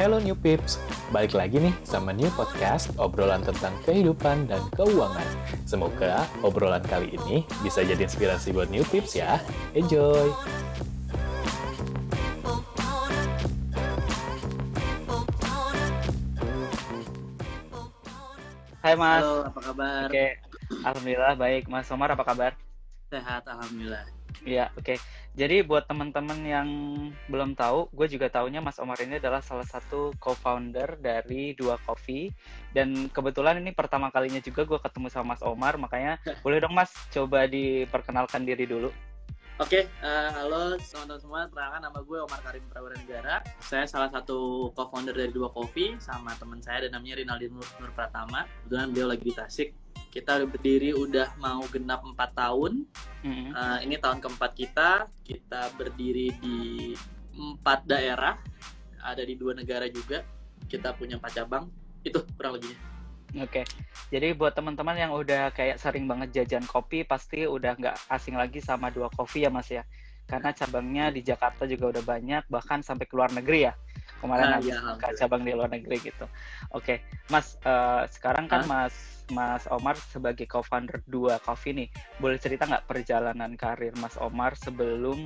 Hello New Pips, balik lagi nih sama New Podcast, obrolan tentang kehidupan dan keuangan. Semoga obrolan kali ini bisa jadi inspirasi buat New Pips ya. Enjoy! Hai Mas. Halo, apa kabar? Oke, Alhamdulillah baik. Mas Omar, apa kabar? Sehat, Alhamdulillah. Iya, oke. Jadi buat teman-teman yang belum tahu, gue juga taunya Mas Omar ini adalah salah satu co-founder dari Dua Coffee. Dan kebetulan ini pertama kalinya juga gue ketemu sama Mas Omar, makanya boleh dong Mas coba diperkenalkan diri dulu. Oke, halo teman-teman semua, perkenalkan nama gue Omar Karim Prawiranegara. Saya salah satu co-founder dari Dua Coffee sama teman saya dan namanya Rinaldin Nur Pratama. Kebetulan beliau lagi di Tasik. Kita udah berdiri udah mau genap 4 tahun. Ini tahun keempat kita berdiri di 4 daerah, ada di 2 negara juga. Kita punya 4 cabang, itu kurang lebihnya. Oke, jadi buat teman-teman yang udah kayak sering banget jajan kopi, pasti udah nggak asing lagi sama Dua Coffee ya Mas ya? Karena cabangnya di Jakarta juga udah banyak, bahkan sampai ke luar negeri ya? Kemarin ada cabang di luar negeri gitu. Oke, Mas, sekarang kan Mas Omar sebagai co-founder Dua Coffee nih, boleh cerita nggak perjalanan karir Mas Omar sebelum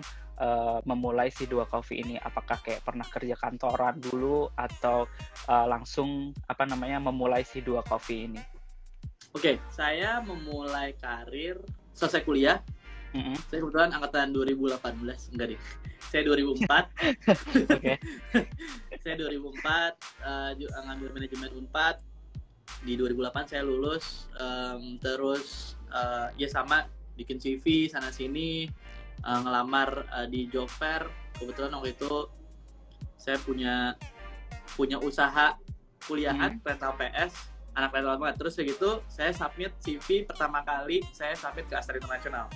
memulai si Dua Coffee ini? Apakah kayak pernah kerja kantoran dulu atau langsung memulai si Dua Coffee ini? Oke, saya memulai karir selesai kuliah. Saya kebetulan angkatan 2018, saya 2004. Saya 2004, ngambil manajemen Unpad. Di 2008 saya lulus, terus ya sama bikin CV sana sini. Ngelamar di job fair. Kebetulan waktu itu saya punya usaha kuliahan rental PS, anak rental banget. Terus begitu saya submit CV pertama kali, saya submit ke Astra International.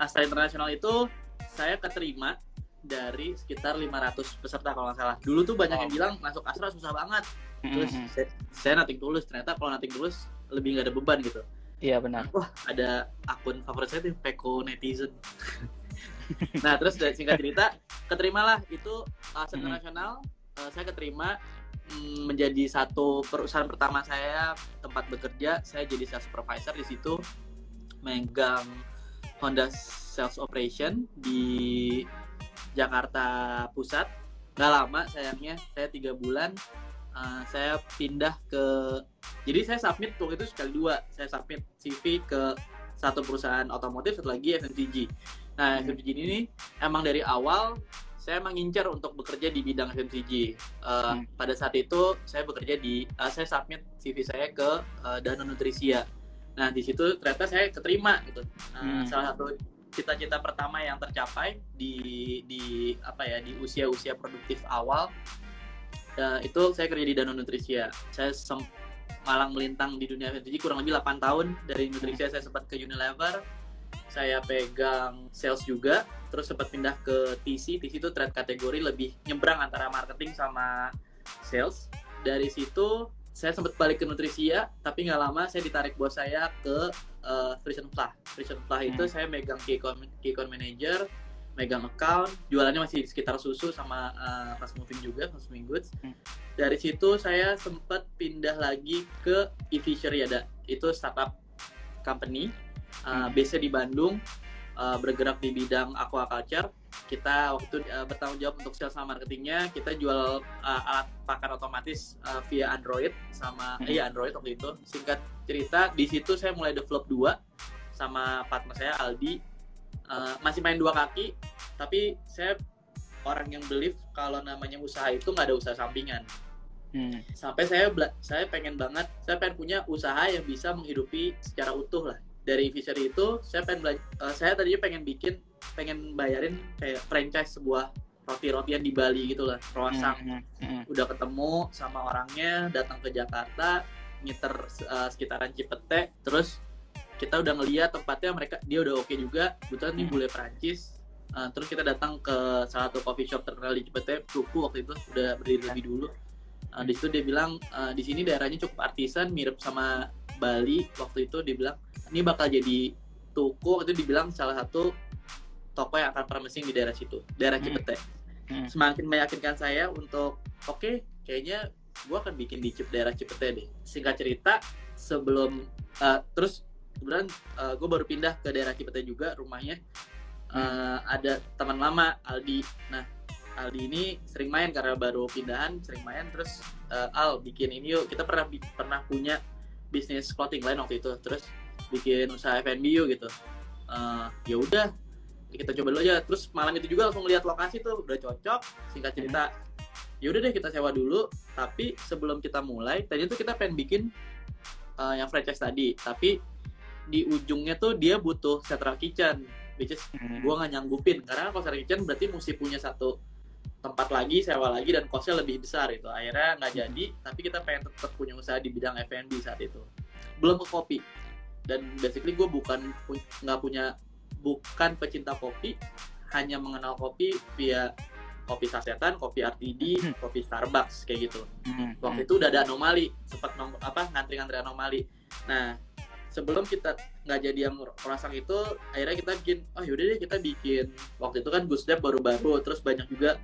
Astra International itu saya keterima dari sekitar 500 peserta kalau nggak salah. Dulu tuh banyak yang bilang masuk Astra susah banget. Terus saya nothing tulus, ternyata kalau nothing tulus lebih nggak ada beban gitu. Iya benar. Wah, ada akun favorit saya tuh Peko Netizen. Nah terus singkat cerita, keterimalah itu Astra International. Saya keterima menjadi satu perusahaan pertama saya tempat bekerja. Saya jadi sales supervisor di situ, megang Honda Sales Operation di Jakarta Pusat. Gak lama sayangnya, saya 3 bulan. Saya pindah ke, jadi saya submit waktu itu sekali 2, saya submit CV ke satu perusahaan otomotif, satu lagi FMCG. Nah FMCG ini emang dari awal saya mengincar untuk bekerja di bidang FMCG. Pada saat itu saya bekerja di, saya submit CV saya ke Danone Nutricia. Nah di situ ternyata saya keterima gitu. Salah satu cita-cita pertama yang tercapai di usia-usia produktif awal. Ya, itu saya kerja di Danone Nutricia. Saya malang melintang di dunia FMCG kurang lebih 8 tahun. Dari Nutricia saya sempat ke Unilever. Saya pegang sales juga, terus sempat pindah ke TC. TC itu trade kategori, lebih nyebrang antara marketing sama sales. Dari situ saya sempat balik ke Nutricia, tapi nggak lama saya ditarik bos saya ke Friesen Plah. Friesen Plah itu saya megang key account manager, megang account, jualannya masih sekitar susu sama fast moving juga, fast moving goods. Dari situ saya sempat pindah lagi ke e-fishery, ada itu startup company, base di Bandung, bergerak di bidang aquaculture. Kita waktu itu bertanggung jawab untuk sales sama marketingnya. Kita jual alat pakan otomatis via Android sama Android waktu itu. Singkat cerita, di situ saya mulai develop 2 sama partner saya Aldi. Masih main 2 kaki, tapi saya orang yang believe kalau namanya usaha itu nggak ada usaha sampingan. Sampai saya pengen punya usaha yang bisa menghidupi secara utuh lah. Dari fishery itu saya pengen bayarin kayak franchise sebuah roti-rotian di Bali gitulah, croissant. Udah ketemu sama orangnya, datang ke Jakarta, ngiter sekitaran Cipete, terus kita udah ngeliat tempatnya, dia udah oke juga, kebetulan nih bule Perancis. Terus kita datang ke salah satu coffee shop terkenal di Cipete, Tuku waktu itu udah berdiri lebih dulu. Di situ dia bilang di sini daerahnya cukup artisan, mirip sama Bali. Waktu itu dia bilang ini bakal jadi Tuku, waktu itu dibilang salah satu toko yang akan permesing di daerah situ, daerah Cipete. semakin meyakinkan saya untuk oke, kayaknya gue akan bikin di daerah Cipete deh. Singkat cerita, sebelum terus kemudian gue baru pindah ke daerah Cipete juga rumahnya. Ada teman lama, Aldi. Nah, Aldi ini sering main karena baru pindahan, sering main. Terus Al bikin ini yuk, kita pernah punya bisnis clothing line waktu itu. Terus bikin usaha F&B gitu. Ya udah, kita coba dulu aja. Terus malam itu juga langsung lihat lokasi tuh udah cocok. Singkat cerita, ya udah deh kita sewa dulu. Tapi sebelum kita mulai, tadi tuh kita pengen bikin yang franchise tadi. Tapi di ujungnya tuh dia butuh central kitchen, which is gue nggak nyanggupin karena kalau central kitchen berarti mesti punya satu tempat lagi, sewa lagi, dan costnya lebih besar itu. Akhirnya nggak jadi. Tapi kita pengen tetap punya usaha di bidang F&B saat itu. Belum ke kopi. Dan basically gue bukan pecinta kopi, hanya mengenal kopi via kopi sasetan, kopi RTD, kopi Starbucks kayak gitu. Waktu itu udah ada Anomali, sempat ngantri-ngantri Anomali. Nah, sebelum kita nggak jadi yang merasang itu, akhirnya kita bikin, yaudah deh kita bikin. Waktu itu kan Gusdep baru-baru, terus banyak juga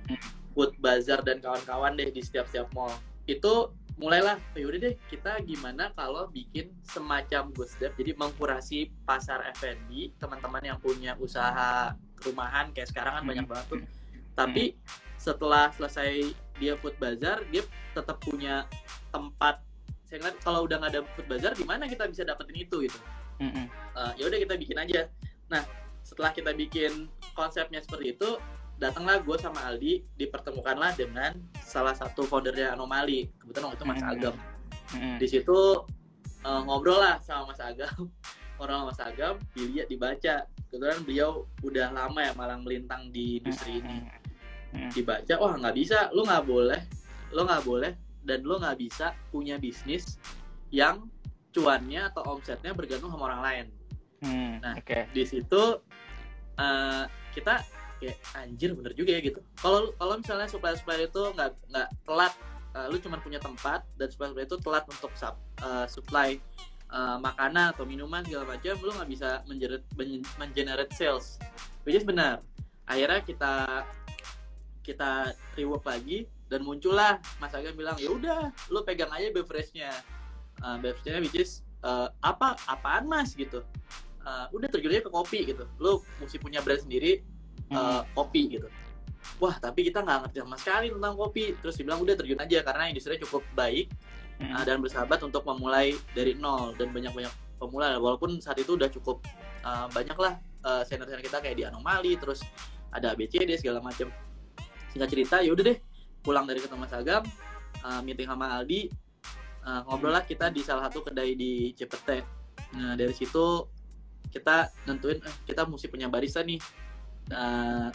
food bazar dan kawan-kawan deh di setiap mall. Itu mulailah, yaudah deh kita gimana kalau bikin semacam Gusdep, jadi mengkurasi pasar F&B, teman-teman yang punya usaha rumahan kayak sekarang kan banyak banget tuh. Tapi setelah selesai dia food bazar, dia tetap punya tempat. Saya ngeliat kalau udah nggak ada food bazar, di mana kita bisa dapetin itu gitu. Yaudah kita bikin aja. Nah, setelah kita bikin konsepnya seperti itu, datanglah gue sama Aldi, dipertemukanlah dengan salah satu foundernya Anomali, kebetulan waktu itu Mas Agam. Di situ ngobrol lah sama Mas Agam, dilihat, dibaca. Kebetulan beliau udah lama ya malang melintang di industri ini. Dibaca, wah nggak bisa, lo nggak boleh, dan lo nggak bisa punya bisnis yang cuannya atau omsetnya bergantung sama orang lain. Nah, di situ kita kayak anjir bener juga ya gitu. Kalau misalnya supplier itu nggak telat, lu cuma punya tempat dan supplier itu telat untuk supply makanan atau minuman segala macam, lu nggak bisa mengenerate sales. Which is benar. Akhirnya kita rework lagi dan muncullah Mas Agam bilang, ya udah, lu pegang aja beverage-nya. Beverage-nya which is apaan Mas gitu. Udah terjunnya ke kopi gitu. Lu mesti punya brand sendiri. Kopi gitu. Wah, tapi kita nggak ngerti sama sekali tentang kopi. Terus dibilang udah terjun aja karena industrinya cukup baik dan bersahabat untuk memulai dari nol, dan banyak pemula. Walaupun saat itu udah cukup banyak lah senior-senior kita kayak di Anomali, terus ada ABCD segala macam. Singkat cerita, yaudah deh pulang dari ketemu Mas Agam, meeting sama Aldi, ngobrol lah kita di salah satu kedai di Cipete. Nah, dari situ kita nentuin kita mesti punya barista nih.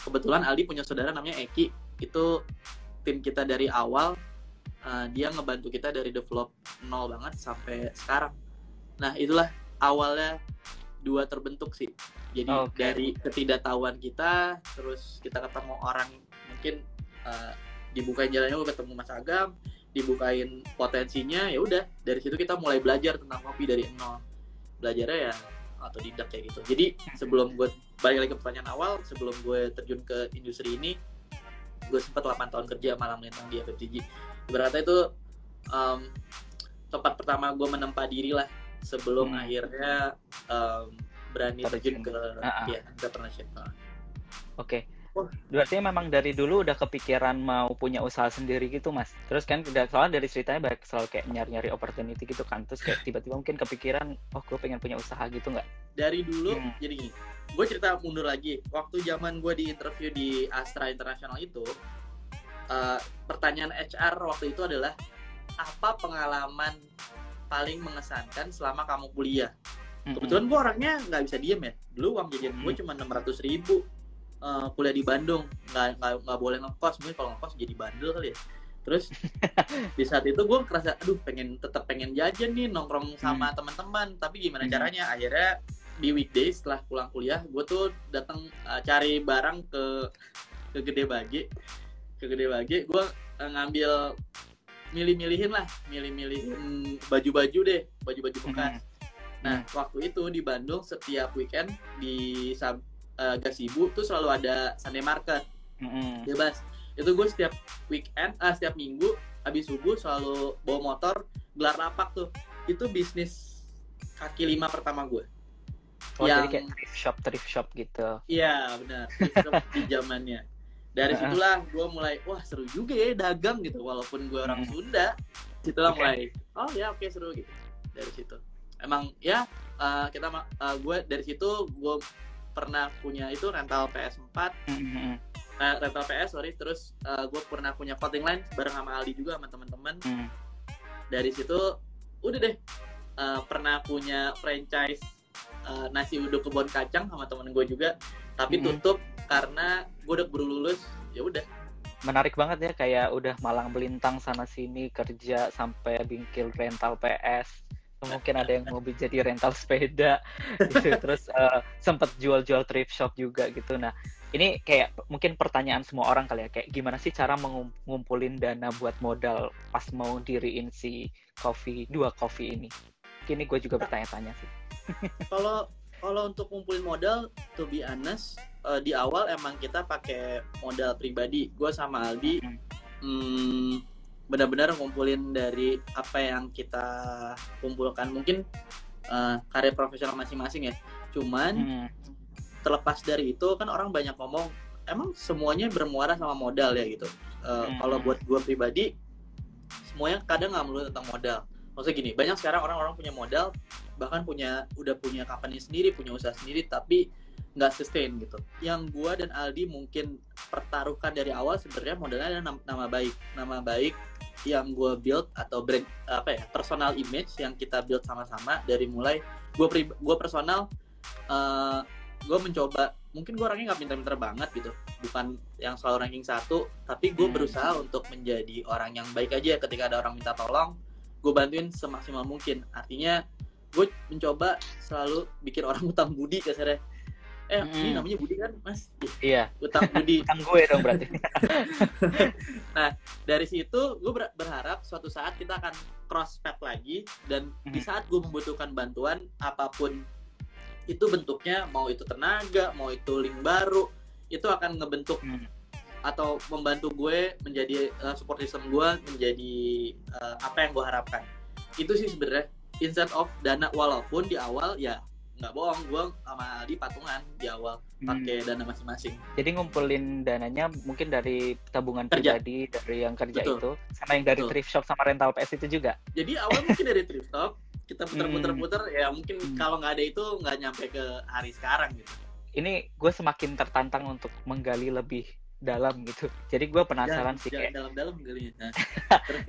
Kebetulan Aldi punya saudara namanya Eki, itu tim kita dari awal. Dia ngebantu kita dari develop nol banget sampai sekarang. Nah, itulah awalnya Dua terbentuk sih. Jadi dari ketidaktahuan kita, terus kita ketemu orang, mungkin dibukain jalannya, ketemu Mas Agam, dibukain potensinya, ya udah dari situ kita mulai belajar tentang kopi dari nol. Belajarnya ya atau tidak kayak gitu. Jadi sebelum gue balik lagi ke pertanyaan awal, sebelum gue terjun ke industri ini, gue sempat 8 tahun kerja malam melintang di FMCG. Berarti itu tempat pertama gue menempa diri lah sebelum akhirnya berani terjun ke internasional. Berarti memang dari dulu udah kepikiran mau punya usaha sendiri gitu, Mas. Terus kan soalnya dari ceritanya selalu kayak nyari-nyari opportunity gitu kan. Terus kayak tiba-tiba mungkin kepikiran, gue pengen punya usaha gitu nggak? Dari dulu, jadi gini, gue cerita mundur lagi. Waktu zaman gue di interview di Astra International itu, pertanyaan HR waktu itu adalah, apa pengalaman paling mengesankan selama kamu kuliah? Kebetulan gue orangnya nggak bisa diem ya. Dulu uang jajan gue cuma 600.000. Kuliah di Bandung, nggak boleh ngekos, mungkin kalau ngekos jadi bandel kali ya. Terus di saat itu gue kerasa, pengen jajan nih, nongkrong sama teman-teman, tapi gimana caranya? Akhirnya di weekday setelah pulang kuliah, gue tuh datang cari barang ke Gede Bage, gue ngambil milih-milihin baju-baju bekas. Nah, waktu itu di Bandung setiap weekend di Gasibu tuh selalu ada Sunday Market bebas. Itu gue setiap weekend, setiap minggu habis subuh selalu bawa motor gelar lapak tuh. Itu bisnis kaki lima pertama gue. Oh, yang... jadi kayak thrift shop gitu. Iya benar, thrift shop di zamannya. Dari situlah gue mulai, wah seru juga ya dagang gitu. Walaupun gue orang Sunda, situlah mulai, oh ya oke seru gitu. Dari situ, emang ya gue dari situ gue pernah punya itu rental PS4, rental PS sorry. Terus gue pernah punya clothing line bareng sama Aldi juga sama teman-teman. Dari situ udah deh, pernah punya franchise nasi uduk kebon kacang sama temen gue juga, tapi tutup karena gue udah baru lulus. Ya udah. Menarik banget ya, kayak udah malang belintang sana sini, kerja sampai bingkil rental PS. Mungkin ada yang mau jadi rental sepeda gitu. Terus sempet jual-jual thrift shop juga gitu. Nah ini kayak mungkin pertanyaan semua orang kali ya, kayak gimana sih cara mengumpulin dana buat modal pas mau diriin si Dua Coffee ini. Kini gue juga bertanya-tanya sih. Kalau untuk ngumpulin modal, to be honest, di awal emang kita pakai modal pribadi. Gue sama Aldi benar-benar ngumpulin dari apa yang kita kumpulkan, mungkin karir profesional masing-masing ya. Cuman terlepas dari itu kan orang banyak ngomong emang semuanya bermuara sama modal ya gitu. Kalau buat gue pribadi, semuanya kadang nggak melulu tentang modal. Maksudnya gini, banyak sekarang orang-orang punya modal, bahkan udah punya company sendiri, punya usaha sendiri, tapi nggak sustain gitu. Yang gua dan Aldi mungkin pertaruhkan dari awal sebenarnya modalnya adalah nama baik yang gua build atau brand, apa ya, personal image yang kita build sama-sama. Dari mulai gua personal, gua mencoba, mungkin gua orangnya nggak pinter-pinter banget gitu, bukan yang selalu ranking 1, tapi gua berusaha untuk menjadi orang yang baik aja. Ketika ada orang minta tolong, gua bantuin semaksimal mungkin. Artinya gue mencoba selalu bikin orang utang budi kasarnya. Ini namanya budi kan mas? Iya, utang budi. Utang gue dong berarti. Nah dari situ gue berharap suatu saat kita akan cross path lagi. Dan di saat gue membutuhkan bantuan apapun itu bentuknya, mau itu tenaga, mau itu link baru, itu akan ngebentuk atau membantu gue menjadi support system gue, menjadi apa yang gue harapkan. Itu sih sebenarnya instead of dana. Walaupun di awal ya nggak bohong, gue sama Aldi patungan di awal pakai dana masing-masing. Jadi ngumpulin dananya mungkin dari tabungan pribadi, dari yang kerja. Betul. Itu sama yang dari thrift shop sama rental PS itu juga. Jadi awal mungkin dari thrift shop kita puter-puter ya mungkin kalau nggak ada itu nggak nyampe ke hari sekarang gitu. Ini gue semakin tertantang untuk menggali lebih dalam gitu. Jadi gue penasaran sih kayak dalam-dalam gitu.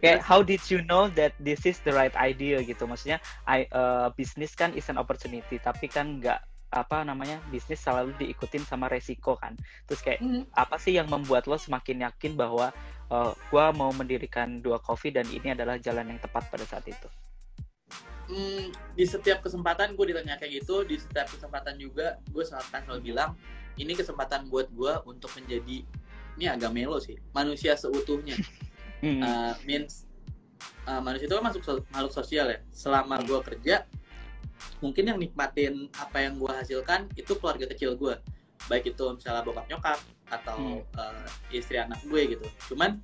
Kayak how did you know that this is the right idea gitu? Maksudnya bisnis kan is an opportunity, tapi kan nggak bisnis selalu diikutin sama resiko kan. Terus kayak apa sih yang membuat lo semakin yakin bahwa gue mau mendirikan Dua Coffee dan ini adalah jalan yang tepat pada saat itu? Di setiap kesempatan gue ditanya kayak gitu, di setiap kesempatan juga gue selalu bilang ini kesempatan buat gue untuk menjadi, ini agak melo sih, manusia seutuhnya. Manusia itu kan makhluk sosial ya. Selama gue kerja, mungkin yang nikmatin apa yang gue hasilkan itu keluarga kecil gue, baik itu misalnya bokap nyokap atau istri anak gue gitu. Cuman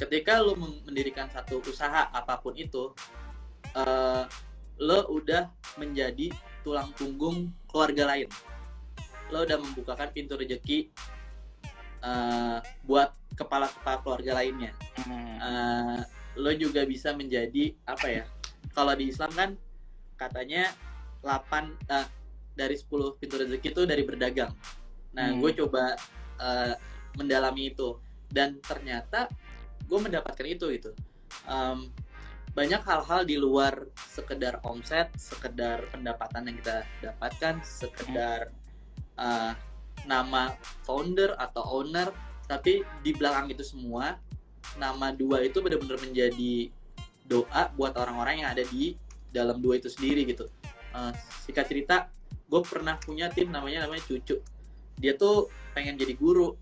ketika lo mendirikan satu usaha apapun itu, lo udah menjadi tulang punggung keluarga lain. Lo udah membukakan pintu rejeki buat kepala-kepala keluarga lainnya. Lo juga bisa menjadi apa ya, kalau di Islam kan katanya 8 dari 10 pintu rejeki itu dari berdagang. Nah gue coba mendalami itu dan ternyata gue mendapatkan itu gitu. Banyak hal-hal di luar sekedar omset, sekedar pendapatan yang kita dapatkan, sekedar nama founder atau owner, tapi di belakang itu semua nama Dua itu benar-benar menjadi doa buat orang-orang yang ada di dalam Dua itu sendiri gitu. Singkat cerita, gue pernah punya tim namanya Cucu. Dia tuh pengen jadi guru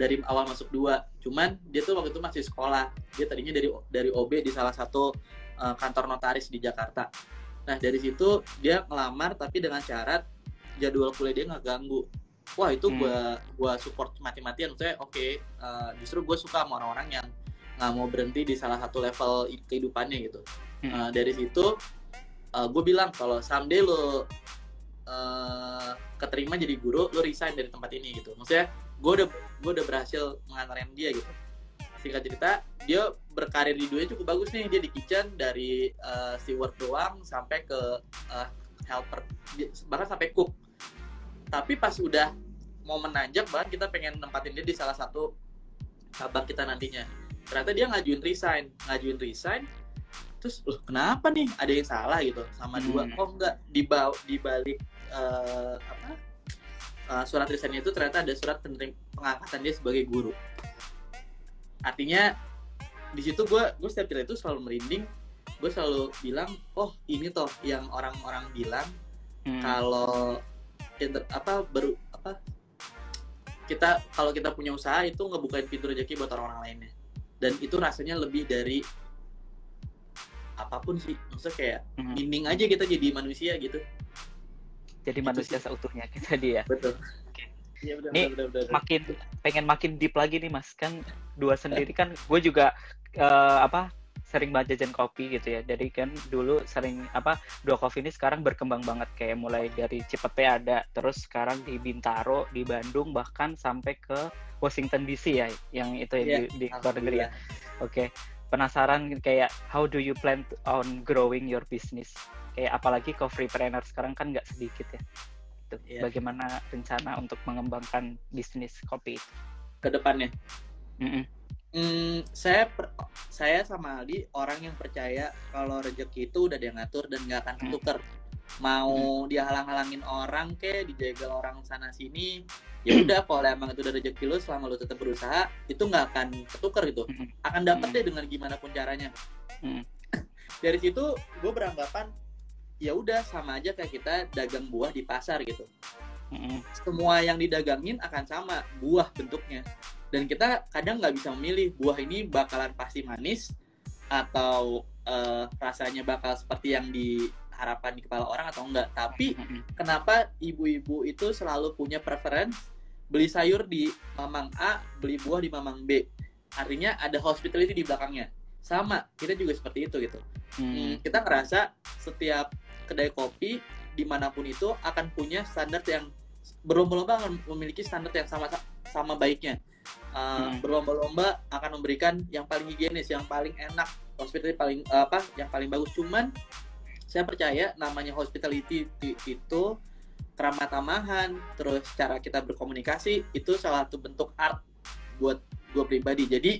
dari awal masuk Dua. Cuman dia tuh waktu itu masih sekolah. Dia tadinya dari OB di salah satu kantor notaris di Jakarta. Nah dari situ dia ngelamar, tapi dengan syarat jadwal kuliah dia nggak ganggu. wah itu gue support mati-matian. Maksudnya justru gue suka sama orang-orang yang nggak mau berhenti di salah satu level kehidupannya gitu. Dari situ gue bilang kalau someday lo keterima jadi guru, lo resign dari tempat ini gitu. Maksudnya gue udah berhasil mengantarkan dia gitu. Singkat cerita, dia berkarir di dunia cukup bagus nih. Dia di kitchen dari steward doang sampai ke helper, bahkan sampai cook. Tapi pas udah mau menanjak, bahkan kita pengen nempatin dia di salah satu cabang kita nantinya. Ternyata dia ngajuin resign. Terus loh, kenapa nih? Ada yang salah gitu sama Dua? Oh enggak, di balik surat resignnya itu ternyata ada surat pengangkatan dia sebagai guru. Artinya di situ gue setiap cerita itu selalu merinding. Gue selalu bilang, oh ini toh yang orang-orang bilang kalau kita punya usaha itu ngebukain pintu rezeki buat orang-orang lainnya. Dan itu rasanya lebih dari apapun sih. Maksudnya kayak ending aja kita jadi manusia gitu. Jadi gitu manusia sih seutuhnya kita dia. Betul. Ya, bener. Pengen makin deep lagi nih Mas, kan Dua sendiri kan gue juga sering banget jajan kopi gitu ya. Dari kan dulu sering Dua Coffee ini sekarang berkembang banget, kayak mulai dari Cipete ada, terus sekarang di Bintaro, di Bandung, bahkan sampai ke Washington DC ya, yang itu ya, di luar negeri ya. Oke. Penasaran kayak how do you plan on growing your business? Kayak apalagi coffeepreneur sekarang kan nggak sedikit ya. Bagaimana rencana untuk mengembangkan bisnis kopi itu ke depannya? Saya sama Aldi orang yang percaya kalau rezeki itu udah dia ngatur dan nggak akan ketuker. Mau dihalang-halangin orang kayak dijagal orang sana sini, ya udah kalau emang itu udah rezeki lo, selama lo tetap berusaha itu nggak akan ketuker gitu. Akan dapet deh dengan gimana pun caranya. Dari situ gue beranggapan ya udah sama aja kayak kita dagang buah di pasar gitu. Semua yang didagangin akan sama buah bentuknya, dan kita kadang nggak bisa memilih buah ini bakalan pasti manis atau rasanya bakal seperti yang diharapkan di kepala orang atau enggak. Tapi kenapa ibu-ibu itu selalu punya preference beli sayur di mamang A, beli buah di mamang B? Artinya ada hospitality di belakangnya. Sama, kita juga seperti itu gitu. Kita ngerasa setiap kedai kopi dimanapun itu akan punya standar yang berlomba-lomba, akan memiliki standar yang sama baiknya. Berlomba-lomba akan memberikan yang paling higienis, yang paling enak, hospitality paling yang paling bagus. Cuman saya percaya namanya hospitality itu keramah tamahan, terus cara kita berkomunikasi itu salah satu bentuk art buat gue pribadi. Jadi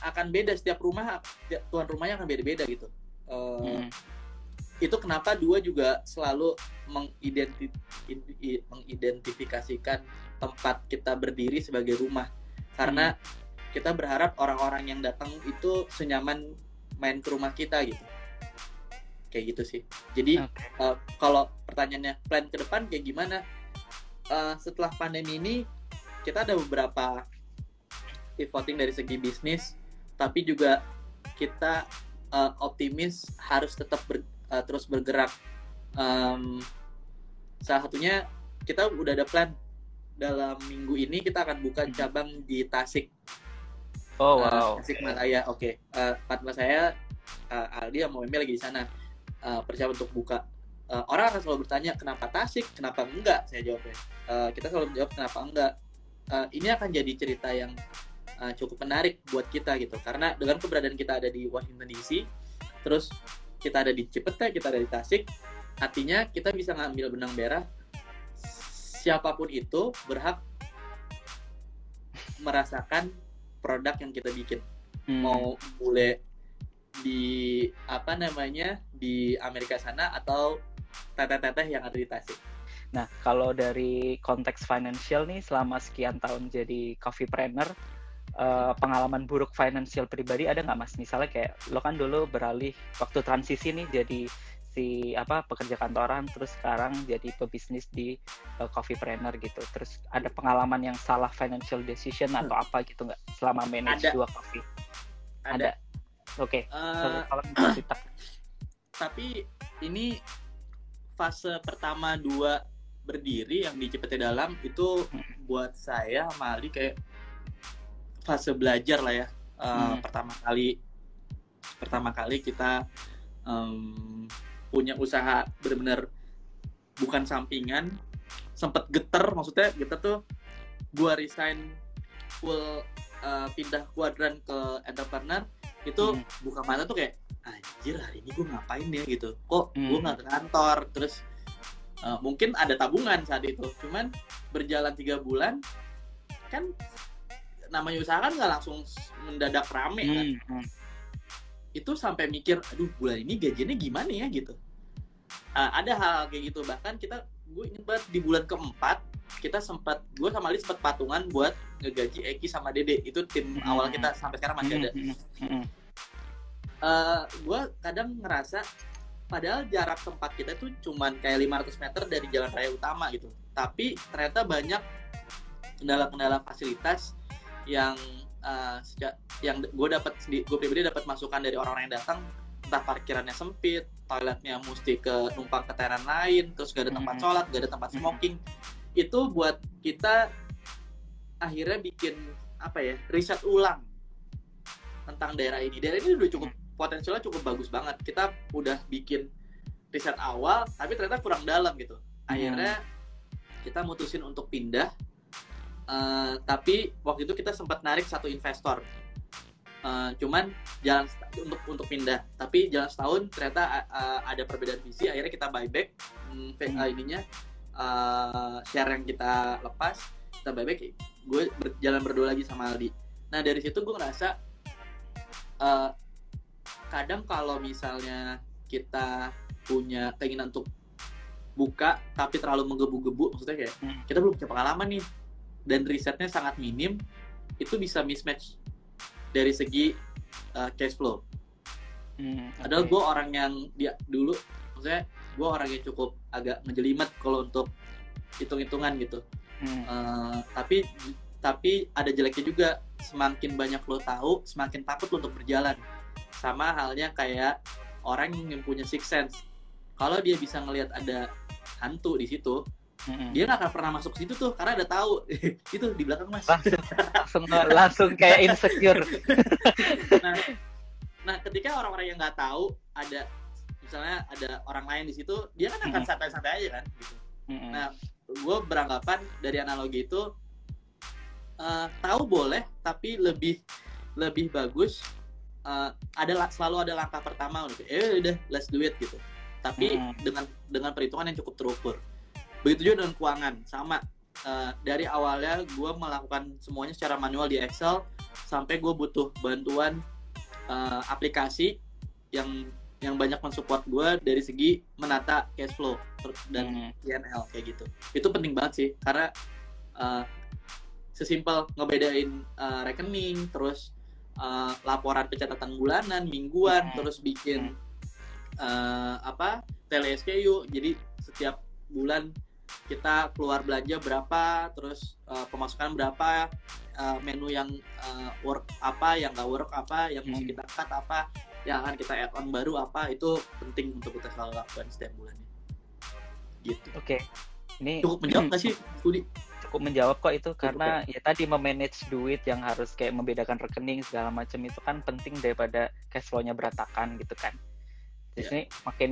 akan beda setiap rumah, tuan rumahnya akan beda-beda gitu. Itu kenapa Dua juga selalu mengidentifikasikan tempat kita berdiri sebagai rumah, karena kita berharap orang-orang yang datang itu senyaman main ke rumah kita gitu. Kayak gitu sih. Jadi kalau pertanyaannya plan ke depan kayak gimana, setelah pandemi ini kita ada beberapa voting dari segi bisnis, tapi juga kita optimis harus tetap terus bergerak. Salah satunya kita udah ada plan dalam minggu ini kita akan buka cabang di Tasik. Oh wow. Tasikmalaya, oke. Partner saya Aldi sama Wemi lagi di sana. Persiapan untuk buka. Orang akan selalu bertanya kenapa Tasik, kenapa enggak? Saya jawabnya. Kita selalu jawab kenapa enggak. Ini akan jadi cerita yang cukup menarik buat kita gitu, karena dengan keberadaan kita ada di Washington DC, terus kita ada di Cipete, kita ada di Tasik, artinya kita bisa ngambil benang merah. Siapapun itu berhak merasakan produk yang kita bikin. Mau bule di di Amerika sana atau teteh-teteh yang ada di Tasik. Nah, kalau dari konteks financial nih, selama sekian tahun jadi coffeepreneur, pengalaman buruk finansial pribadi ada nggak Mas? Misalnya kayak lo kan dulu beralih waktu transisi nih jadi pekerja kantoran, terus sekarang jadi pebisnis di coffeepreneur gitu. Terus ada pengalaman yang salah financial decision atau apa gitu nggak selama manage Dua Coffee? Ada. Oke. Kalau kita. Tapi ini fase pertama Dua berdiri yang di Cipete Dalam itu buat saya sama Aldi kayak fase belajar lah ya. Pertama kali kita punya usaha benar-benar bukan sampingan, sempet geter, maksudnya geter tuh gua resign full, pindah kuadran ke entrepreneur itu buka mata tuh kayak anjir hari ini gue ngapain ya gitu, kok gue nggak ke kantor. Terus mungkin ada tabungan saat itu, cuman berjalan 3 bulan kan namanya usaha kan nggak langsung mendadak rame kan. Itu sampai mikir, aduh bulan ini gajinya gimana ya gitu. Ada hal kayak gitu, bahkan gue inget banget di bulan keempat gue sama Aldi sempat patungan buat ngegaji Eki sama Dede. Itu tim awal kita, sampai sekarang masih ada. Gue kadang ngerasa padahal jarak tempat kita tuh cuman kayak 500 meter dari jalan raya utama gitu, tapi ternyata banyak kendala-kendala fasilitas yang gue pribadi dapat masukan dari orang-orang yang datang, entah parkirannya sempit, toiletnya mesti ke numpang ke tenan lain, terus gak ada tempat sholat, gak ada tempat smoking. Itu buat kita akhirnya bikin riset ulang tentang daerah ini. Daerah ini udah cukup potensialnya, cukup bagus banget. Kita udah bikin riset awal, tapi ternyata kurang dalam gitu. Akhirnya kita mutusin untuk pindah. Tapi waktu itu kita sempat narik satu investor, cuman jalan untuk pindah. Tapi jalan setahun ternyata ada perbedaan visi. Akhirnya kita buyback share yang kita lepas, kita buyback. Gue jalan berdua lagi sama Aldi. Nah dari situ gue ngerasa kadang kalau misalnya kita punya keinginan untuk buka tapi terlalu menggebu-gebu, maksudnya kayak kita belum punya pengalaman nih dan risetnya sangat minim, itu bisa mismatch dari segi cash flow. Padahal gue orang yang dulu, maksudnya gue orang yang cukup agak ngejelimet kalau untuk hitung-hitungan gitu. Tapi ada jeleknya juga, semakin banyak lo tahu, semakin takut lo untuk berjalan. Sama halnya kayak orang yang punya sixth sense. Kalau dia bisa ngelihat ada hantu di situ, dia nggak akan pernah masuk situ tuh karena ada tahu itu di belakang mas. Langsung kayak insecure. Nah ketika orang-orang yang nggak tahu ada, misalnya ada orang lain di situ, dia kan akan santai-santai aja kan. Gitu. Nah gue beranggapan dari analogi itu tahu boleh, tapi lebih bagus selalu ada langkah pertama untuk udah let's do it gitu. Tapi dengan perhitungan yang cukup terukur. Begitu juga dengan keuangan, sama dari awalnya gue melakukan semuanya secara manual di Excel sampai gue butuh bantuan aplikasi yang banyak mensupport gue dari segi menata cash flow dan PNL kayak gitu. Itu penting banget sih karena sesimpel ngebedain rekening, terus laporan pencatatan bulanan, mingguan, terus bikin TLSKU. Jadi setiap bulan kita keluar belanja berapa, terus pemasukan berapa, menu yang work apa, yang nggak work apa, yang mesti kita cut apa, yang akan kita add on baru apa. Itu penting untuk kita selalu lakukan setiap bulannya gitu. Oke. Ini cukup menjawab nggak sih, Budi? Cukup menjawab kok itu, karena ya tadi memanage duit yang harus kayak membedakan rekening segala macam itu kan penting daripada cash flow-nya berantakan gitu kan. Di sini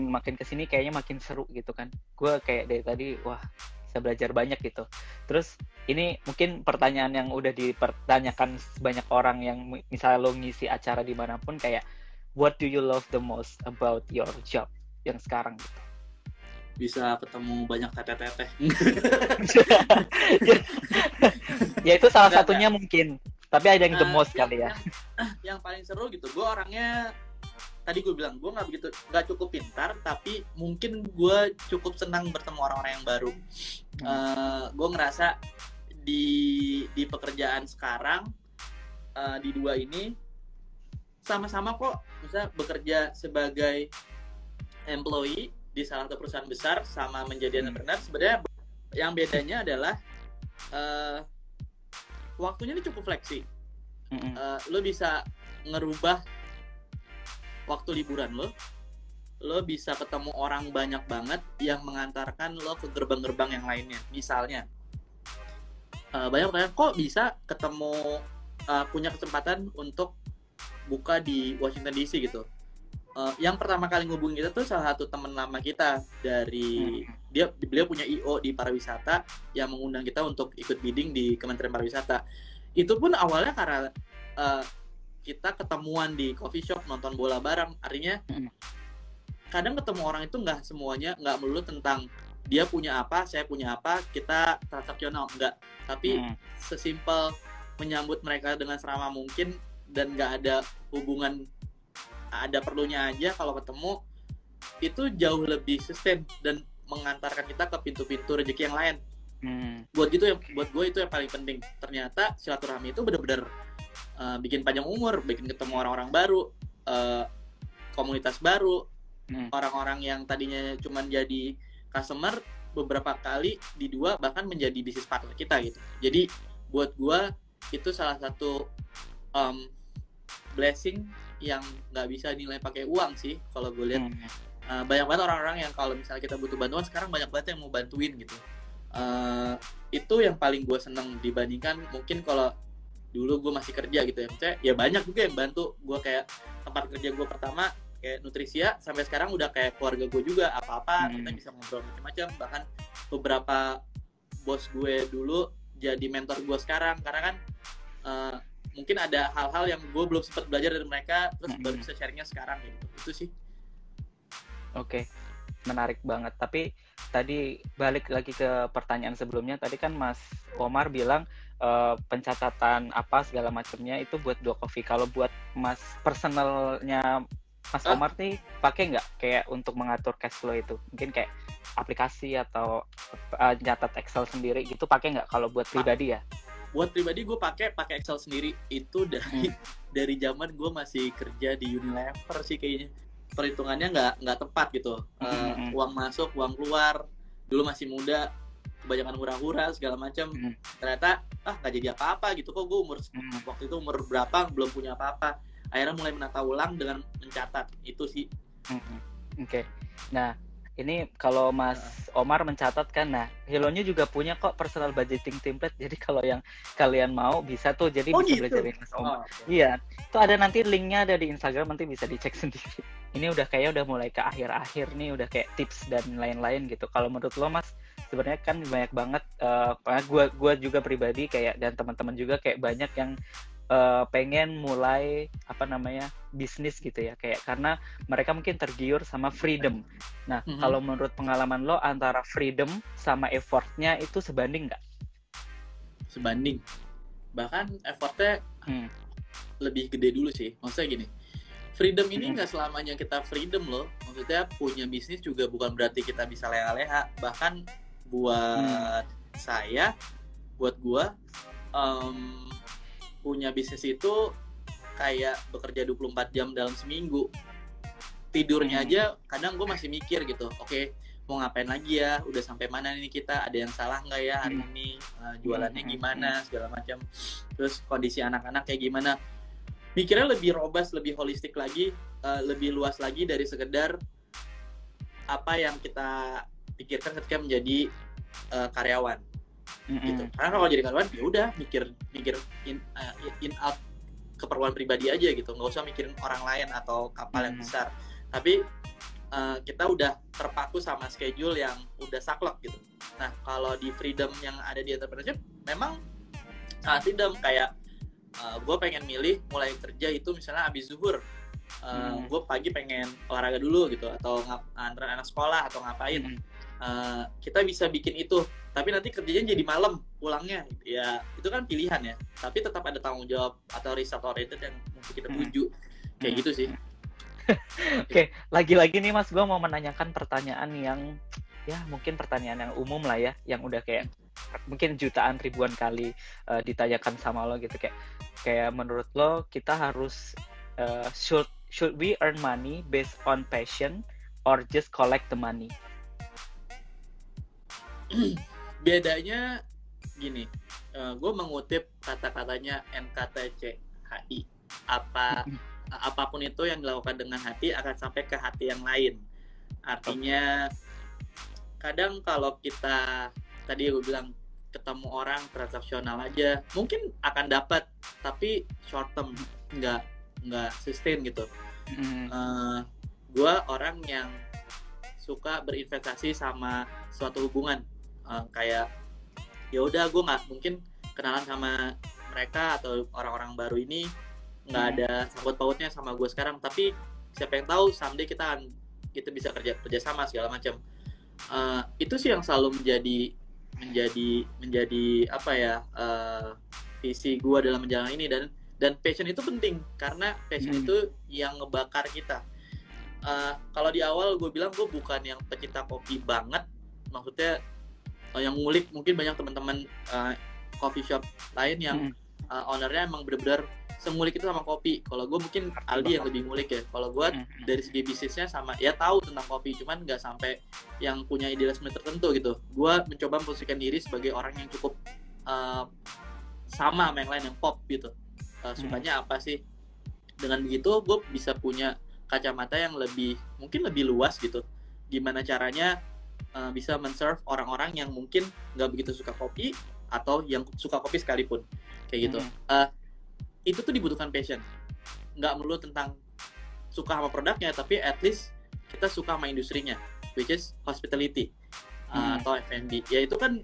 makin kesini kayaknya makin seru gitu kan. Gue kayak dari tadi wah bisa belajar banyak gitu. Terus ini mungkin pertanyaan yang udah dipertanyakan banyak orang, yang misalnya lo ngisi acara dimanapun kayak what do you love the most about your job yang sekarang gitu. Bisa ketemu banyak teteh-teteh. Ya itu salah satunya mungkin. Tapi ada yang the most kali ya. Yang paling seru gitu. Gue orangnya tadi gue bilang gue nggak cukup pintar, tapi mungkin gue cukup senang bertemu orang-orang yang baru. Gue ngerasa di pekerjaan sekarang di dua ini sama-sama kok, misalnya bekerja sebagai employee di salah satu perusahaan besar sama menjadi entrepreneur. Sebenarnya yang bedanya adalah waktunya ini cukup fleksi. Lo bisa ngerubah waktu liburan lo, lo bisa ketemu orang banyak banget yang mengantarkan lo ke gerbang-gerbang yang lainnya. Misalnya, banyak orang kok bisa ketemu, punya kesempatan untuk buka di Washington DC gitu. Yang pertama kali ngubungin kita tuh salah satu teman lama kita dari beliau punya IO di pariwisata yang mengundang kita untuk ikut bidding di Kementerian Pariwisata. Itu pun awalnya karena kita ketemuan di coffee shop nonton bola bareng, artinya kadang ketemu orang itu nggak semuanya, nggak melulu tentang dia punya apa, saya punya apa, kita transaksional, nggak. Tapi sesimpel menyambut mereka dengan seramah mungkin dan nggak ada hubungan ada perlunya aja kalau ketemu, itu jauh lebih sustain dan mengantarkan kita ke pintu-pintu rezeki yang lain. Buat gitu, buat gue itu yang paling penting. Ternyata silaturahmi itu benar-benar bikin panjang umur, bikin ketemu orang-orang baru, komunitas baru. Orang-orang yang tadinya cuma jadi customer beberapa kali di Dua bahkan menjadi bisnis partner kita gitu. Jadi buat gua itu salah satu blessing yang nggak bisa nilai pakai uang sih kalau gue lihat. Banyak banget orang-orang yang kalau misalnya kita butuh bantuan sekarang banyak banget yang mau bantuin gitu. Itu yang paling gue seneng dibandingkan mungkin kalau dulu gue masih kerja gitu ya. Maksudnya ya banyak juga yang bantu gue, kayak tempat kerja gue pertama kayak Nutricia sampai sekarang udah kayak keluarga gue juga, apa-apa kita bisa ngobrol macam-macam. Bahkan beberapa bos gue dulu jadi mentor gue sekarang karena kan mungkin ada hal-hal yang gue belum sempat belajar dari mereka terus baru bisa sharingnya sekarang gitu. Itu sih. Oke, menarik banget. Tapi tadi balik lagi ke pertanyaan sebelumnya, tadi kan Mas Omar bilang pencatatan apa segala macamnya itu buat Dua Coffee. Kalau buat Mas personalnya Mas Omar nih pakai nggak kayak untuk mengatur cash flow itu? Mungkin kayak aplikasi atau nyatat Excel sendiri gitu, pakai nggak kalau buat pribadi ya? Buat pribadi gue pakai Excel sendiri itu dari zaman gue masih kerja di Unilever sih kayaknya. Perhitungannya nggak tepat gitu. Uang masuk, uang keluar. Dulu masih muda, kebanyakan hura-hura segala macam. Ternyata nggak jadi apa-apa gitu. Kok gue umur waktu itu umur berapa belum punya apa-apa. Akhirnya mulai menata ulang dengan mencatat. Itu sih. Oke. Nah, ini kalau Mas Omar mencatat kan, nah Helonjo juga punya kok personal budgeting template. Jadi kalau yang kalian mau bisa tuh, jadi bisa gitu. Belajarin Mas Omar. Iya, itu ada nanti linknya ada di Instagram, nanti bisa dicek sendiri. Ini udah kayaknya udah mulai ke akhir-akhir nih, udah kayak tips dan lain-lain gitu. Kalau menurut lo Mas, sebenarnya kan banyak banget, gue juga pribadi kayak dan teman-teman juga kayak banyak yang pengen mulai bisnis gitu ya, kayak karena mereka mungkin tergiur sama freedom. Nah, kalau menurut pengalaman lo antara freedom sama effortnya itu sebanding nggak? Sebanding, bahkan effortnya lebih gede dulu sih. Maksudnya gini, freedom ini nggak selamanya kita freedom loh. Maksudnya punya bisnis juga bukan berarti kita bisa leha-leha. Bahkan buat saya, buat gua, punya bisnis itu kayak bekerja 24 jam dalam seminggu. Tidurnya aja kadang gue masih mikir gitu, oke, mau ngapain lagi ya, udah sampai mana nih kita, ada yang salah nggak ya hari ini, jualannya gimana segala macam, terus kondisi anak-anak kayak gimana. Mikirnya lebih robas, lebih holistik lagi, lebih luas lagi dari sekedar apa yang kita pikirkan ketika menjadi karyawan. Gitu. Karena kalau jadi karyawan ya udah mikir in out keperluan pribadi aja gitu, nggak usah mikirin orang lain atau kapal yang besar. Tapi kita udah terpaku sama schedule yang udah saklek gitu. Nah kalau di freedom yang ada di entrepreneurship memang sangat freedom, kayak gue pengen milih mulai kerja itu misalnya abis zuhur, gue pagi pengen olahraga dulu gitu atau antar anak sekolah atau ngapain. Kita bisa bikin itu, tapi nanti kerjanya jadi malam pulangnya, ya itu kan pilihan ya, tapi tetap ada tanggung jawab atau result oriented yang mesti kita tuju. Kayak gitu sih. Oke. Lagi-lagi nih Mas, gue mau menanyakan pertanyaan yang mungkin pertanyaan yang umum lah ya, yang udah kayak mungkin jutaan ribuan kali ditanyakan sama lo gitu, kayak menurut lo kita harus should we earn money based on passion or just collect the money? Bedanya gini, gue mengutip kata-katanya NKTCHI, apapun itu yang dilakukan dengan hati akan sampai ke hati yang lain. Artinya kadang kalau kita tadi gue bilang ketemu orang transaksional aja mungkin akan dapat, tapi short term nggak sustain gitu. Gue orang yang suka berinvestasi sama suatu hubungan, kayak ya udah gue nggak mungkin kenalan sama mereka atau orang-orang baru ini nggak ada sangkut pautnya sama gue sekarang, tapi siapa yang tahu someday kita bisa kerja sama segala macam. Itu sih yang selalu menjadi apa ya, visi gue dalam menjalani ini, dan passion itu penting karena passion itu yang ngebakar kita. Kalau di awal gue bilang gue bukan yang pecinta kopi banget, maksudnya yang ngulik mungkin banyak teman-teman coffee shop lain yang ownernya emang benar-benar semulik itu sama kopi. Kalau gue mungkin Aldi yang lebih ngulik ya. Kalau gue dari segi bisnisnya sama, ya tahu tentang kopi, cuman nggak sampai yang punya idealisme tertentu gitu. Gue mencoba memposisikan diri sebagai orang yang cukup sama sama yang lain, yang pop gitu. Sukanya apa sih? Dengan begitu gue bisa punya kacamata yang mungkin lebih luas gitu. Gimana caranya bisa men-serve orang-orang yang mungkin nggak begitu suka kopi atau yang suka kopi sekalipun, kayak gitu. Itu tuh dibutuhkan passion. Nggak melulu tentang suka sama produknya, tapi at least kita suka sama industrinya, which is hospitality atau F&B. Ya itu kan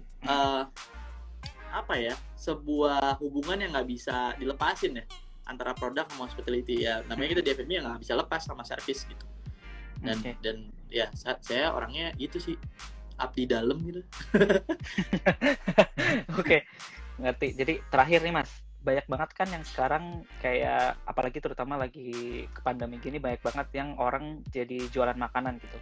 apa ya, sebuah hubungan yang nggak bisa dilepasin ya antara produk sama hospitality. Ya namanya kita di F&B yang nggak bisa lepas sama service gitu. Dan ya saya orangnya itu sih abdi dalam gitu. Oke, ngerti. Jadi terakhir nih Mas, banyak banget kan yang sekarang kayak apalagi terutama lagi ke pandemi gini, banyak banget yang orang jadi jualan makanan gitu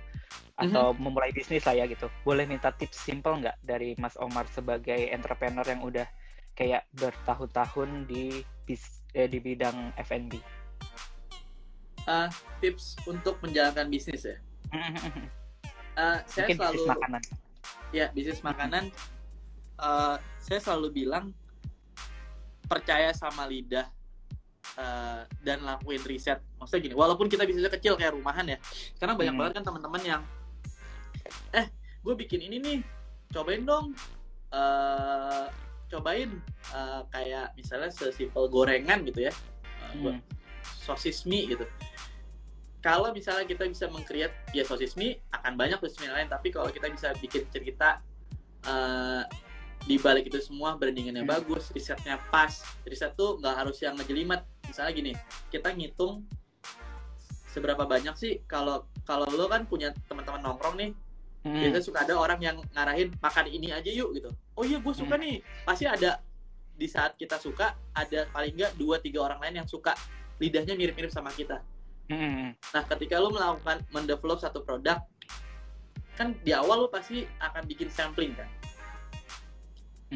atau memulai bisnis lah ya gitu. Boleh minta tips simple nggak dari Mas Omar sebagai entrepreneur yang udah kayak bertahun-tahun di bidang F&B? Tips untuk menjalankan bisnis ya. Saya mungkin selalu bisnis makanan. Ya bisnis makanan. Saya selalu bilang, percaya sama lidah dan lakuin riset. Maksudnya gini, walaupun kita bisnisnya kecil kayak rumahan ya, karena banyak banget kan teman-teman yang gue bikin ini nih, cobain dong, kayak misalnya sesimpel gorengan gitu ya, sosis mie gitu. Kalau misalnya kita bisa meng-create ya sosis mie, akan banyak sosis mie lain, tapi kalau kita bisa bikin cerita di balik itu semua, brandingannya bagus, risetnya pas. Riset tuh nggak harus yang ngejelimet. Misalnya gini, kita ngitung seberapa banyak sih, kalau lo kan punya teman-teman nongkrong nih, biasanya suka ada orang yang ngarahin makan ini aja yuk gitu. Oh iya gue suka nih. Pasti ada di saat kita suka, ada paling nggak 2-3 orang lain yang suka, lidahnya mirip-mirip sama kita. Nah ketika lo melakukan mendevelop satu produk, kan di awal lo pasti akan bikin sampling kan.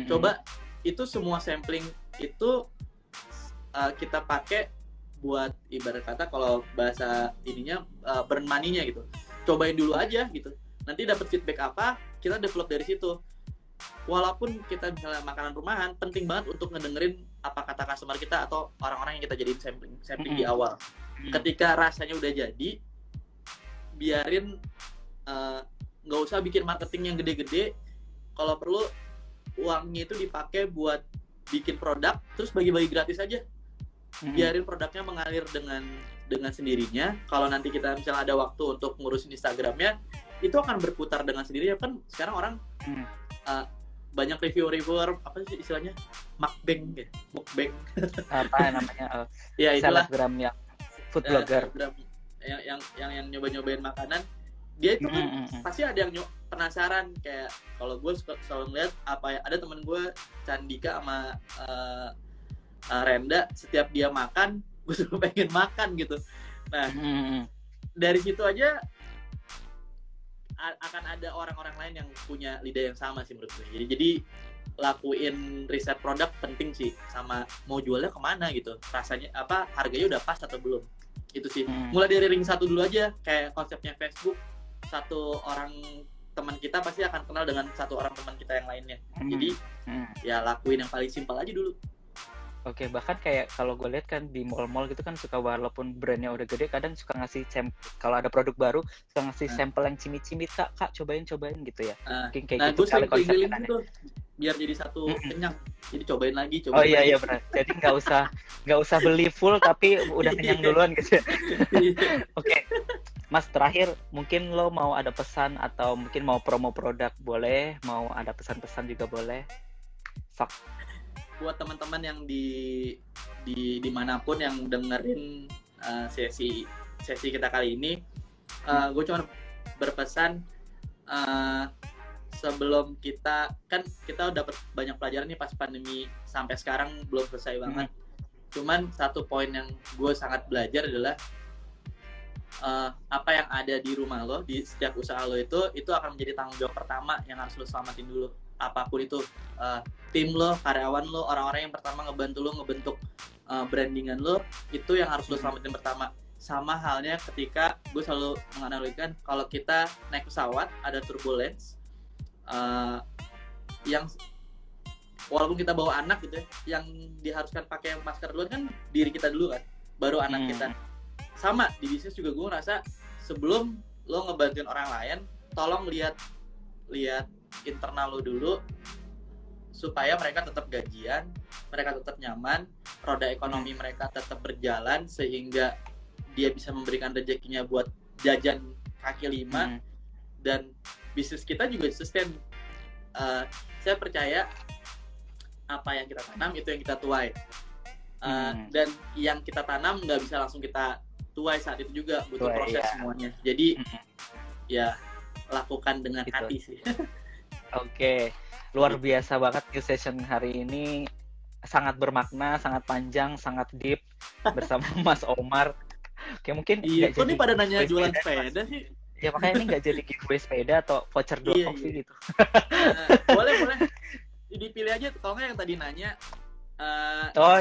Coba itu semua sampling itu kita pakai buat ibarat kata kalau bahasa ininya burn money-nya gitu. Cobain dulu aja gitu. Nanti dapat feedback apa, kita develop dari situ. Walaupun kita misalnya makanan rumahan, penting banget untuk ngedengerin apa kata customer kita atau orang-orang yang kita jadiin sampling di awal. Ketika rasanya udah jadi, biarin, nggak usah bikin marketing yang gede-gede. Kalau perlu uangnya itu dipakai buat bikin produk, terus bagi-bagi gratis aja. Biarin produknya mengalir dengan sendirinya. Kalau nanti kita misalnya ada waktu untuk ngurusin Instagramnya, itu akan berputar dengan sendirinya. Kan sekarang orang banyak reviewer apa sih istilahnya, mukbang ya, mukbang apa namanya, ya itulah Instagram yang food blogger yang nyoba-nyobain makanan. Dia itu kan pasti ada yang penasaran, kayak kalau gue selalu ngeliat apa, ada temen gue Candika sama Renda, setiap dia makan gue selalu pengen makan gitu. Nah dari situ aja akan ada orang-orang lain yang punya lidah yang sama sih menurut gue. Jadi lakuin riset produk penting sih, sama mau jualnya kemana gitu, rasanya apa, harganya udah pas atau belum. Itu sih mulai dari ring 1 dulu aja, kayak konsepnya Facebook. Satu orang teman kita pasti akan kenal dengan satu orang teman kita yang lainnya. Jadi ya lakuin yang paling simpel aja dulu. Oke, bahkan kayak kalau gue lihat kan di mall-mall gitu kan suka, walaupun brandnya udah gede kadang suka ngasih kalau ada produk baru suka ngasih sampel yang cimit-cimit, kak cobain gitu ya. Mungkin kayak nah, gitu kali konsepnya tuh, biar jadi satu kenyang. Jadi cobain lagi, cobain. Oh iya lagi. Iya benar. Jadi nggak usah beli full tapi udah kenyang duluan gitu. Oke. Mas, terakhir mungkin lo mau ada pesan atau mungkin mau promo produk boleh, mau ada pesan-pesan juga boleh. Sok. Buat teman-teman yang di dimanapun yang dengerin sesi kita kali ini, gue cuma berpesan sebelum kita, kan kita udah banyak pelajaran nih pas pandemi sampai sekarang belum selesai banget. Cuman satu poin yang gue sangat belajar adalah apa yang ada di rumah lo, di setiap usaha lo itu akan menjadi tanggung jawab pertama yang harus lo selamatin dulu. Apapun itu, tim lo, karyawan lo, orang-orang yang pertama ngebantu lo ngebentuk brandingan lo, itu yang harus lo selamatin pertama. Sama halnya ketika gue selalu menganalogikan kalau kita naik pesawat ada turbulence, yang walaupun kita bawa anak gitu ya, yang diharuskan pakai masker dulu kan diri kita dulu kan, baru anak kita. Sama di bisnis juga gue ngerasa sebelum lo ngebantuin orang lain, tolong lihat internal lo dulu supaya mereka tetap gajian, mereka tetap nyaman, roda ekonomi mereka tetap berjalan sehingga dia bisa memberikan rezekinya buat jajan kaki lima, dan bisnis kita juga sustain. Saya percaya apa yang kita tanam itu yang kita tuai, dan yang kita tanam nggak bisa langsung kita tuai saat itu juga, butuh proses ya. Semuanya. Jadi ya lakukan dengan gitu. Hati sih. Oke. Luar biasa banget new session hari ini, sangat bermakna, sangat panjang, sangat deep bersama Mas Omar. Oke, mungkin iya, kok nih pada nanya jualan sepeda sih? Ya makanya ini nggak jadi giveaway sepeda atau voucher Dua Coffee gitu. Boleh. Dipilih aja, kalau nggak yang tadi nanya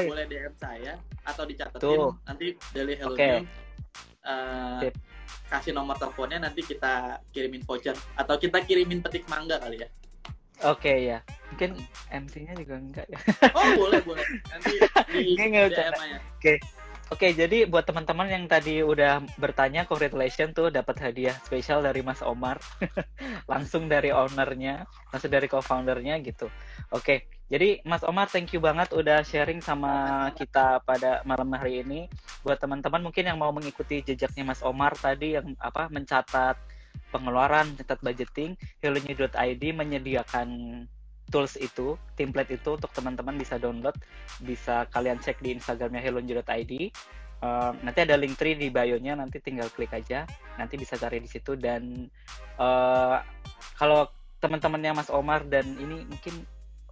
boleh DM saya atau dicatetin tuh. Nanti dari Hellonew kasih nomor teleponnya, nanti kita kirimin voucher atau kita kirimin petik mangga kali ya. Oke ya, mungkin MC-nya juga enggak ya. Oh boleh nanti di DM-nya. Oke, jadi buat teman-teman yang tadi udah bertanya, congratulations tuh dapat hadiah spesial dari Mas Omar. Langsung dari ownernya, langsung dari co-foundernya gitu. Oke, jadi Mas Omar thank you banget udah sharing sama kita pada malam hari ini. Buat teman-teman mungkin yang mau mengikuti jejaknya Mas Omar tadi yang mencatat pengeluaran, mencatat budgeting, hellonew.id menyediakan tools itu, template itu untuk teman-teman bisa download, bisa kalian cek di Instagramnya helonjo.id. Nanti ada link tree di bio-nya, nanti tinggal klik aja, nanti bisa cari di situ. Dan kalau teman-temannya Mas Omar dan ini mungkin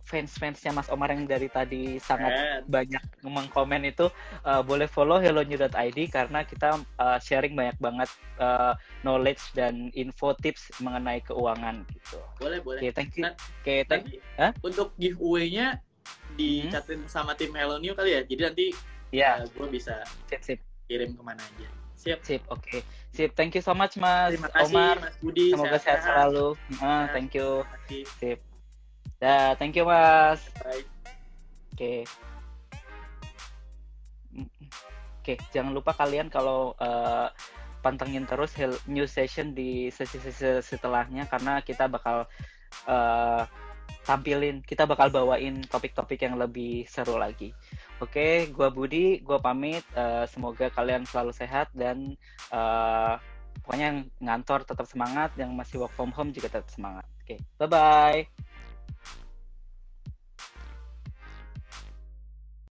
fans-fansnya Mas Omar yang dari tadi sangat banyak mengkomen itu, boleh follow hellonew.id karena kita sharing banyak banget knowledge dan info tips mengenai keuangan gitu. Boleh. Oke, thank you. Oke, untuk giveaway-nya dicatin sama tim Hellonew kali ya. Jadi nanti gue bisa sip. Kirim kemana aja. Sip. Oke. Sip, thank you so much Mas Omar. Terima kasih Mas Budi. Semoga sehat selalu. Thank you. Sip. Dah, thank you Mas. Bye. Oke, jangan lupa kalian kalau pantengin terus new session di sesi-sesi setelahnya karena kita bakal bawain topik-topik yang lebih seru lagi. Oke, gua Budi, gua pamit. Semoga kalian selalu sehat dan pokoknya yang ngantor tetap semangat, yang masih work from home juga tetap semangat. Oke, bye-bye.